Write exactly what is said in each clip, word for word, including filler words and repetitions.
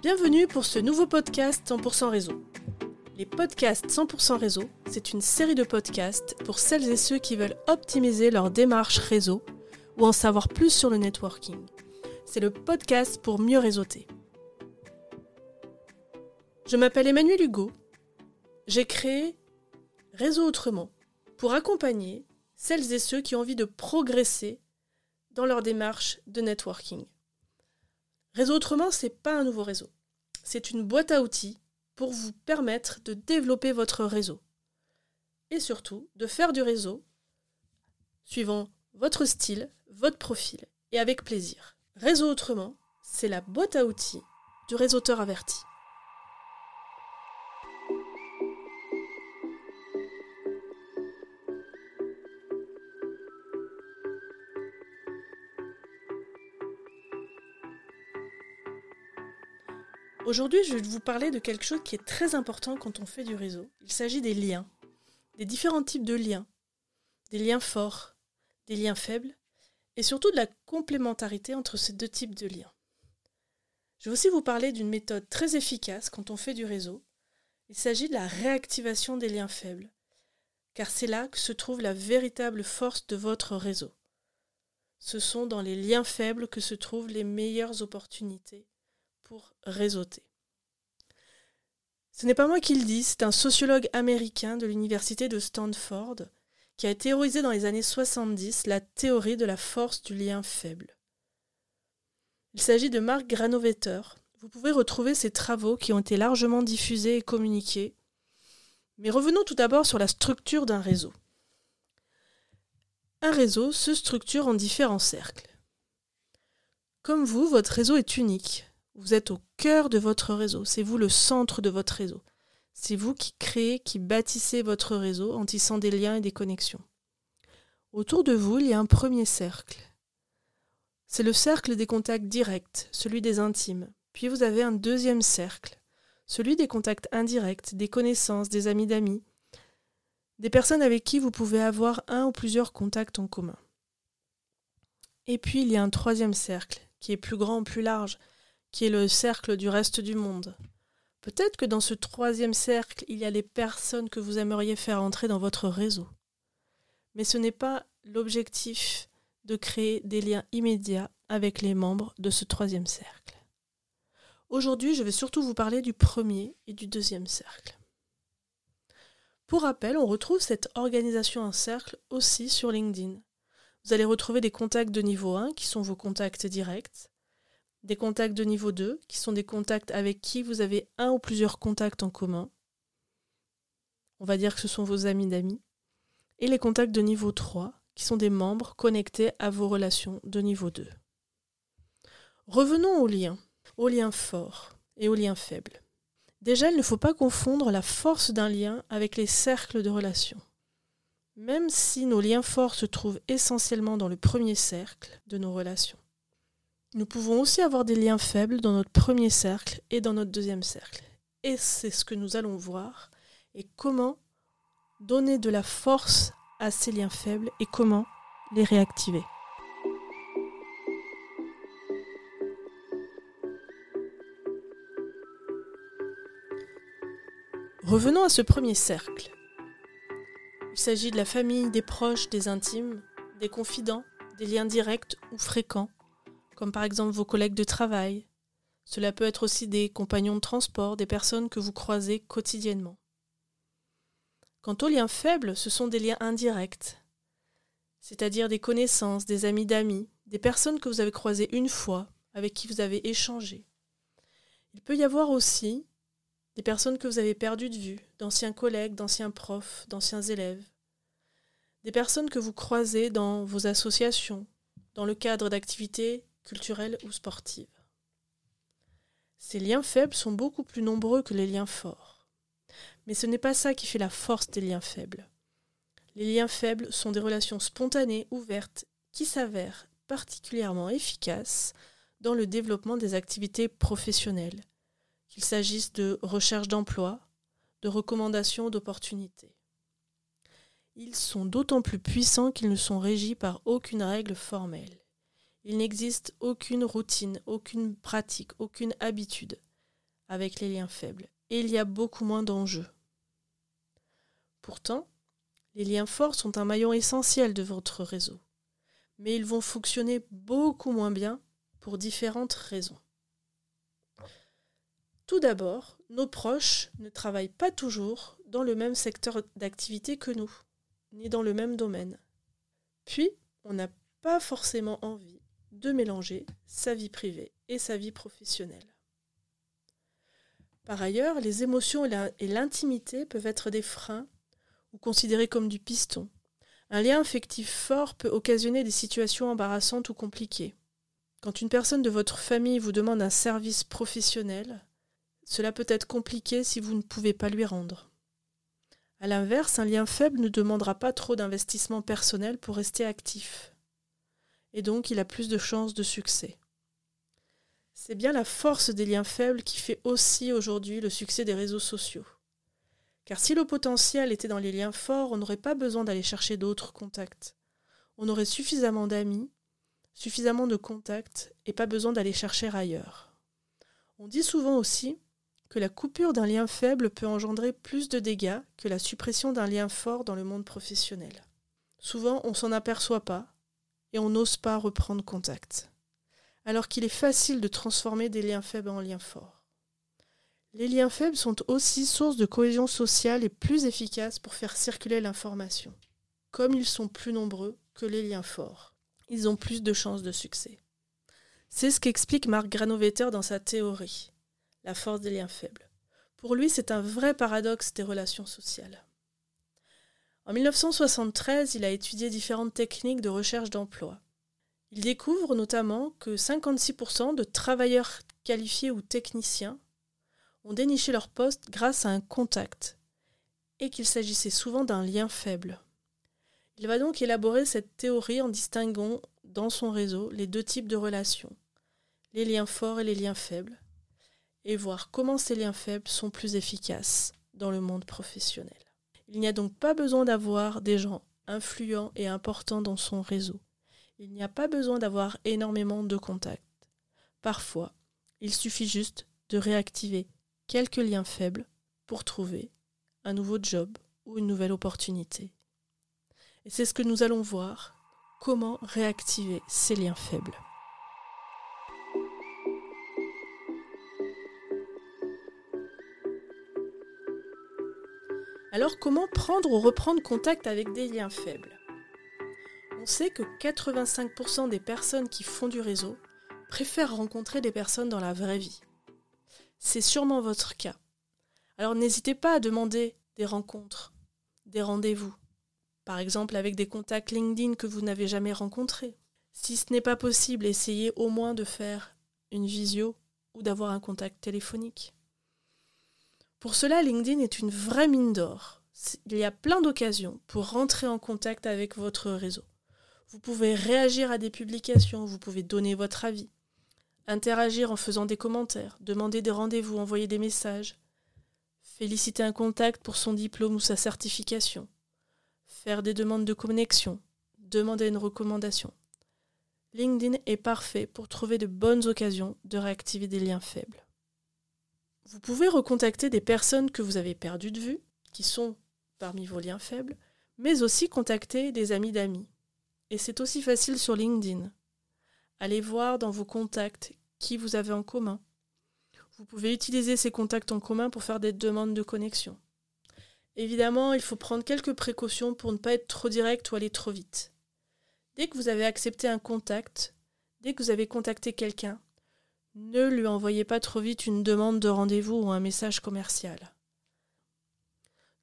Bienvenue pour ce nouveau podcast cent pour cent Réseau. Les podcasts cent pour cent Réseau, c'est une série de podcasts pour celles et ceux qui veulent optimiser leur démarche réseau ou en savoir plus sur le networking. C'est le podcast pour mieux réseauter. Je m'appelle Emmanuel Hugo. J'ai créé Réseau Autrement pour accompagner celles et ceux qui ont envie de progresser dans leur démarche de networking. Réseau Autrement, ce n'est pas un nouveau réseau. C'est une boîte à outils pour vous permettre de développer votre réseau. Et surtout, de faire du réseau suivant votre style, votre profil et avec plaisir. Réseau Autrement, c'est la boîte à outils du réseauteur averti. Aujourd'hui, je vais vous parler de quelque chose qui est très important quand on fait du réseau. Il s'agit des liens, des différents types de liens, des liens forts, des liens faibles, et surtout de la complémentarité entre ces deux types de liens. Je vais aussi vous parler d'une méthode très efficace quand on fait du réseau. Il s'agit de la réactivation des liens faibles, car c'est là que se trouve la véritable force de votre réseau. Ce sont dans les liens faibles que se trouvent les meilleures opportunités pour réseauter. Ce n'est pas moi qui le dis, c'est un sociologue américain de l'université de Stanford qui a théorisé dans les années soixante-dix la théorie de la force du lien faible. Il s'agit de Marc Granovetter. Vous pouvez retrouver ses travaux qui ont été largement diffusés et communiqués. Mais revenons tout d'abord sur la structure d'un réseau. Un réseau se structure en différents cercles. Comme vous, votre réseau est unique. Vous êtes au cœur de votre réseau, c'est vous le centre de votre réseau. C'est vous qui créez, qui bâtissez votre réseau en tissant des liens et des connexions. Autour de vous, il y a un premier cercle. C'est le cercle des contacts directs, celui des intimes. Puis vous avez un deuxième cercle, celui des contacts indirects, des connaissances, des amis d'amis, des personnes avec qui vous pouvez avoir un ou plusieurs contacts en commun. Et puis il y a un troisième cercle, qui est plus grand, plus large, qui est le cercle du reste du monde. Peut-être que dans ce troisième cercle, il y a les personnes que vous aimeriez faire entrer dans votre réseau. Mais ce n'est pas l'objectif de créer des liens immédiats avec les membres de ce troisième cercle. Aujourd'hui, je vais surtout vous parler du premier et du deuxième cercle. Pour rappel, on retrouve cette organisation en cercle aussi sur LinkedIn. Vous allez retrouver des contacts de niveau un qui sont vos contacts directs, des contacts de niveau deux, qui sont des contacts avec qui vous avez un ou plusieurs contacts en commun. On va dire que ce sont vos amis d'amis. Et les contacts de niveau trois, qui sont des membres connectés à vos relations de niveau deux. Revenons aux liens, aux liens forts et aux liens faibles. Déjà, il ne faut pas confondre la force d'un lien avec les cercles de relations. Même si nos liens forts se trouvent essentiellement dans le premier cercle de nos relations. Nous pouvons aussi avoir des liens faibles dans notre premier cercle et dans notre deuxième cercle. Et c'est ce que nous allons voir. Et comment donner de la force à ces liens faibles et comment les réactiver. Revenons à ce premier cercle. Il s'agit de la famille, des proches, des intimes, des confidents, des liens directs ou fréquents, comme par exemple vos collègues de travail. Cela peut être aussi des compagnons de transport, des personnes que vous croisez quotidiennement. Quant aux liens faibles, ce sont des liens indirects, c'est-à-dire des connaissances, des amis d'amis, des personnes que vous avez croisées une fois, avec qui vous avez échangé. Il peut y avoir aussi des personnes que vous avez perdues de vue, d'anciens collègues, d'anciens profs, d'anciens élèves, des personnes que vous croisez dans vos associations, dans le cadre d'activités culturelles ou sportives. Ces liens faibles sont beaucoup plus nombreux que les liens forts. Mais ce n'est pas ça qui fait la force des liens faibles. Les liens faibles sont des relations spontanées, ouvertes, qui s'avèrent particulièrement efficaces dans le développement des activités professionnelles, qu'il s'agisse de recherche d'emploi, de recommandations ou d'opportunités. Ils sont d'autant plus puissants qu'ils ne sont régis par aucune règle formelle. Il n'existe aucune routine, aucune pratique, aucune habitude. avec les liens faibles et il y a beaucoup moins d'enjeux. Pourtant, les liens forts sont un maillon essentiel de votre réseau, mais ils vont fonctionner beaucoup moins bien pour différentes raisons. Tout d'abord, nos proches ne travaillent pas toujours dans le même secteur d'activité que nous, ni dans le même domaine. Puis, on n'a pas forcément envie de mélanger sa vie privée et sa vie professionnelle. Par ailleurs, les émotions et l'intimité peuvent être des freins ou considérés comme du piston. Un lien affectif fort peut occasionner des situations embarrassantes ou compliquées. Quand une personne de votre famille vous demande un service professionnel, cela peut être compliqué si vous ne pouvez pas lui rendre. A l'inverse, un lien faible ne demandera pas trop d'investissement personnel pour rester actif. Et donc, il a plus de chances de succès. C'est bien la force des liens faibles qui fait aussi aujourd'hui le succès des réseaux sociaux. Car si le potentiel était dans les liens forts, on n'aurait pas besoin d'aller chercher d'autres contacts. On aurait suffisamment d'amis, suffisamment de contacts et pas besoin d'aller chercher ailleurs. On dit souvent aussi que la coupure d'un lien faible peut engendrer plus de dégâts que la suppression d'un lien fort dans le monde professionnel. Souvent, on ne s'en aperçoit pas et on n'ose pas reprendre contact. Alors qu'il est facile de transformer des liens faibles en liens forts. Les liens faibles sont aussi source de cohésion sociale et plus efficaces pour faire circuler l'information. Comme ils sont plus nombreux que les liens forts, ils ont plus de chances de succès. C'est ce qu'explique Marc Granovetter dans sa théorie, la force des liens faibles. Pour lui, c'est un vrai paradoxe des relations sociales. En dix-neuf cent soixante-treize, il a étudié différentes techniques de recherche d'emploi. Il découvre notamment que cinquante-six pour cent de travailleurs qualifiés ou techniciens ont déniché leur poste grâce à un contact et qu'il s'agissait souvent d'un lien faible. Il va donc élaborer cette théorie en distinguant dans son réseau les deux types de relations, les liens forts et les liens faibles, et voir comment ces liens faibles sont plus efficaces dans le monde professionnel. Il n'y a donc pas besoin d'avoir des gens influents et importants dans son réseau. Il n'y a pas besoin d'avoir énormément de contacts. Parfois, il suffit juste de réactiver quelques liens faibles pour trouver un nouveau job ou une nouvelle opportunité. Et c'est ce que nous allons voir, comment réactiver ces liens faibles. Alors, comment prendre ou reprendre contact avec des liens faibles ? On sait que quatre-vingt-cinq pour cent des personnes qui font du réseau préfèrent rencontrer des personnes dans la vraie vie. C'est sûrement votre cas. Alors n'hésitez pas à demander des rencontres, des rendez-vous, par exemple avec des contacts LinkedIn que vous n'avez jamais rencontrés. Si ce n'est pas possible, essayez au moins de faire une visio ou d'avoir un contact téléphonique. Pour cela, LinkedIn est une vraie mine d'or. Il y a plein d'occasions pour rentrer en contact avec votre réseau. Vous pouvez réagir à des publications, vous pouvez donner votre avis, interagir en faisant des commentaires, demander des rendez-vous, envoyer des messages, féliciter un contact pour son diplôme ou sa certification, faire des demandes de connexion, demander une recommandation. LinkedIn est parfait pour trouver de bonnes occasions de réactiver des liens faibles. Vous pouvez recontacter des personnes que vous avez perdues de vue, qui sont parmi vos liens faibles, mais aussi contacter des amis d'amis. Et c'est aussi facile sur LinkedIn. Allez voir dans vos contacts qui vous avez en commun. Vous pouvez utiliser ces contacts en commun pour faire des demandes de connexion. Évidemment, il faut prendre quelques précautions pour ne pas être trop direct ou aller trop vite. Dès que vous avez accepté un contact, dès que vous avez contacté quelqu'un, ne lui envoyez pas trop vite une demande de rendez-vous ou un message commercial.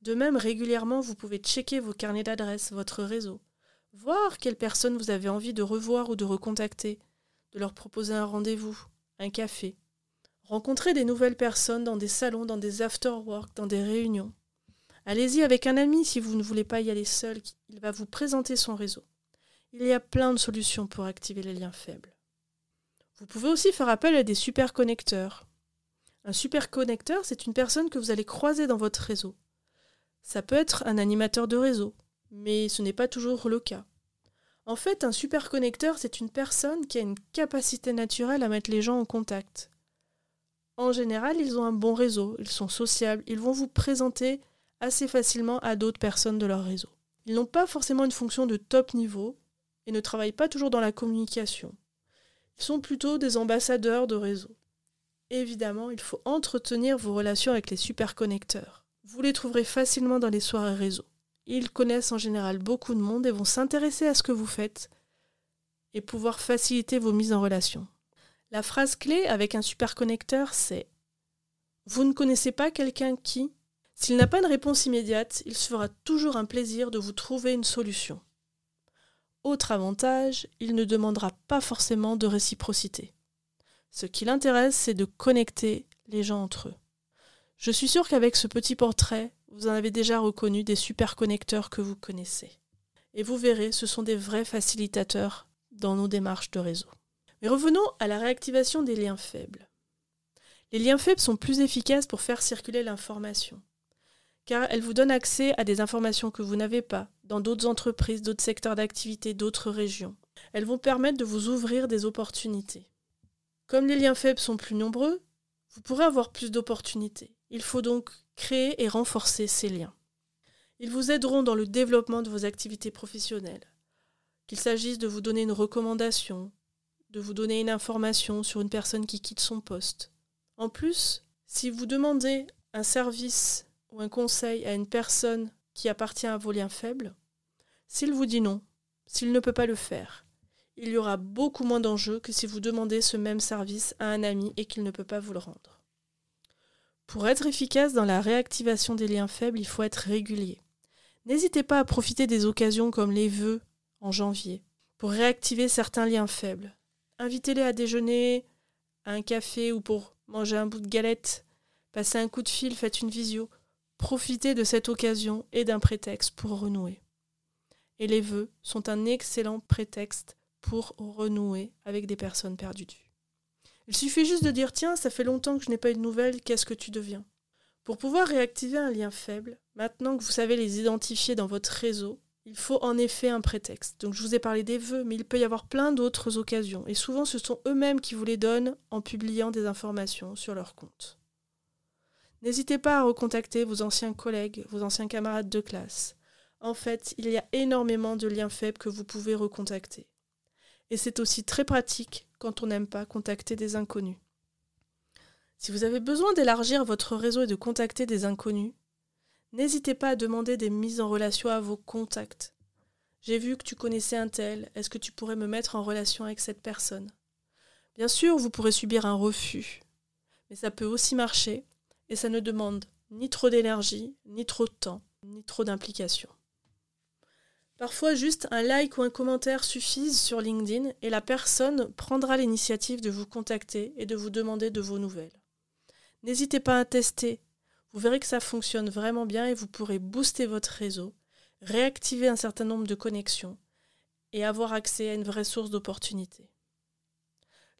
De même, régulièrement, vous pouvez checker vos carnets d'adresses, votre réseau, voir quelles personnes vous avez envie de revoir ou de recontacter, de leur proposer un rendez-vous, un café, rencontrer des nouvelles personnes dans des salons, dans des after-work, dans des réunions. Allez-y avec un ami si vous ne voulez pas y aller seul, il va vous présenter son réseau. Il y a plein de solutions pour activer les liens faibles. Vous pouvez aussi faire appel à des superconnecteurs. Un superconnecteur, c'est une personne que vous allez croiser dans votre réseau. Ça peut être un animateur de réseau, mais ce n'est pas toujours le cas. En fait, un superconnecteur, c'est une personne qui a une capacité naturelle à mettre les gens en contact. En général, ils ont un bon réseau, ils sont sociables, ils vont vous présenter assez facilement à d'autres personnes de leur réseau. Ils n'ont pas forcément une fonction de top niveau et ne travaillent pas toujours dans la communication. Ils sont plutôt des ambassadeurs de réseau. Évidemment, il faut entretenir vos relations avec les superconnecteurs. Vous les trouverez facilement dans les soirées réseau. Ils connaissent en général beaucoup de monde et vont s'intéresser à ce que vous faites et pouvoir faciliter vos mises en relation. La phrase clé avec un superconnecteur, c'est « Vous ne connaissez pas quelqu'un qui ?» S'il n'a pas une réponse immédiate, il se fera toujours un plaisir de vous trouver une solution. Autre avantage, il ne demandera pas forcément de réciprocité. Ce qui l'intéresse, c'est de connecter les gens entre eux. Je suis sûre qu'avec ce petit portrait, vous en avez déjà reconnu des superconnecteurs que vous connaissez. Et vous verrez, ce sont des vrais facilitateurs dans nos démarches de réseau. Mais revenons à la réactivation des liens faibles. Les liens faibles sont plus efficaces pour faire circuler l'information, car elles vous donnent accès à des informations que vous n'avez pas, dans d'autres entreprises, d'autres secteurs d'activité, d'autres régions. Elles vont permettre de vous ouvrir des opportunités. Comme les liens faibles sont plus nombreux, vous pourrez avoir plus d'opportunités. Il faut donc créer et renforcer ces liens. Ils vous aideront dans le développement de vos activités professionnelles, qu'il s'agisse de vous donner une recommandation, de vous donner une information sur une personne qui quitte son poste. En plus, si vous demandez un service ou un conseil à une personne qui appartient à vos liens faibles, s'il vous dit non, s'il ne peut pas le faire, il y aura beaucoup moins d'enjeux que si vous demandez ce même service à un ami et qu'il ne peut pas vous le rendre. Pour être efficace dans la réactivation des liens faibles, il faut être régulier. N'hésitez pas à profiter des occasions comme les vœux en janvier pour réactiver certains liens faibles. Invitez-les à déjeuner, à un café ou pour manger un bout de galette, passez un coup de fil, faites une visio. Profitez de cette occasion et d'un prétexte pour renouer. Et les vœux sont un excellent prétexte pour renouer avec des personnes perdues de vue. Il suffit juste de dire « Tiens, ça fait longtemps que je n'ai pas eu de nouvelles, qu'est-ce que tu deviens ?» Pour pouvoir réactiver un lien faible, maintenant que vous savez les identifier dans votre réseau, il faut en effet un prétexte. Donc je vous ai parlé des vœux, mais il peut y avoir plein d'autres occasions. Et souvent, ce sont eux-mêmes qui vous les donnent en publiant des informations sur leur compte. N'hésitez pas à recontacter vos anciens collègues, vos anciens camarades de classe. En fait, il y a énormément de liens faibles que vous pouvez recontacter. Et c'est aussi très pratique quand on n'aime pas contacter des inconnus. Si vous avez besoin d'élargir votre réseau et de contacter des inconnus, n'hésitez pas à demander des mises en relation à vos contacts. J'ai vu que tu connaissais un tel, est-ce que tu pourrais me mettre en relation avec cette personne ? Bien sûr, vous pourrez subir un refus, mais ça peut aussi marcher et ça ne demande ni trop d'énergie, ni trop de temps, ni trop d'implication. Parfois, juste un like ou un commentaire suffisent sur LinkedIn et la personne prendra l'initiative de vous contacter et de vous demander de vos nouvelles. N'hésitez pas à tester. Vous verrez que ça fonctionne vraiment bien et vous pourrez booster votre réseau, réactiver un certain nombre de connexions et avoir accès à une vraie source d'opportunités.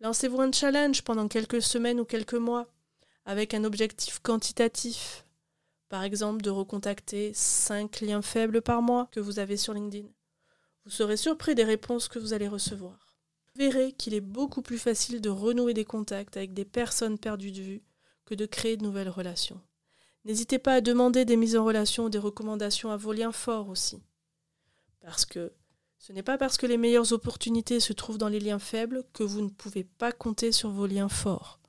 Lancez-vous un challenge pendant quelques semaines ou quelques mois avec un objectif quantitatif, par exemple de recontacter cinq liens faibles par mois que vous avez sur LinkedIn. Vous serez surpris des réponses que vous allez recevoir. Vous verrez qu'il est beaucoup plus facile de renouer des contacts avec des personnes perdues de vue que de créer de nouvelles relations. N'hésitez pas à demander des mises en relation ou des recommandations à vos liens forts aussi. Parce que ce n'est pas parce que les meilleures opportunités se trouvent dans les liens faibles que vous ne pouvez pas compter sur vos liens forts.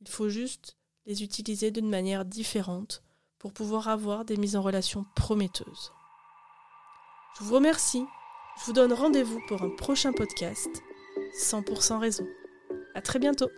Il faut juste les utiliser d'une manière différente pour pouvoir avoir des mises en relation prometteuses. Je vous remercie. Je vous donne rendez-vous pour un prochain podcast cent pour cent réseau. À très bientôt.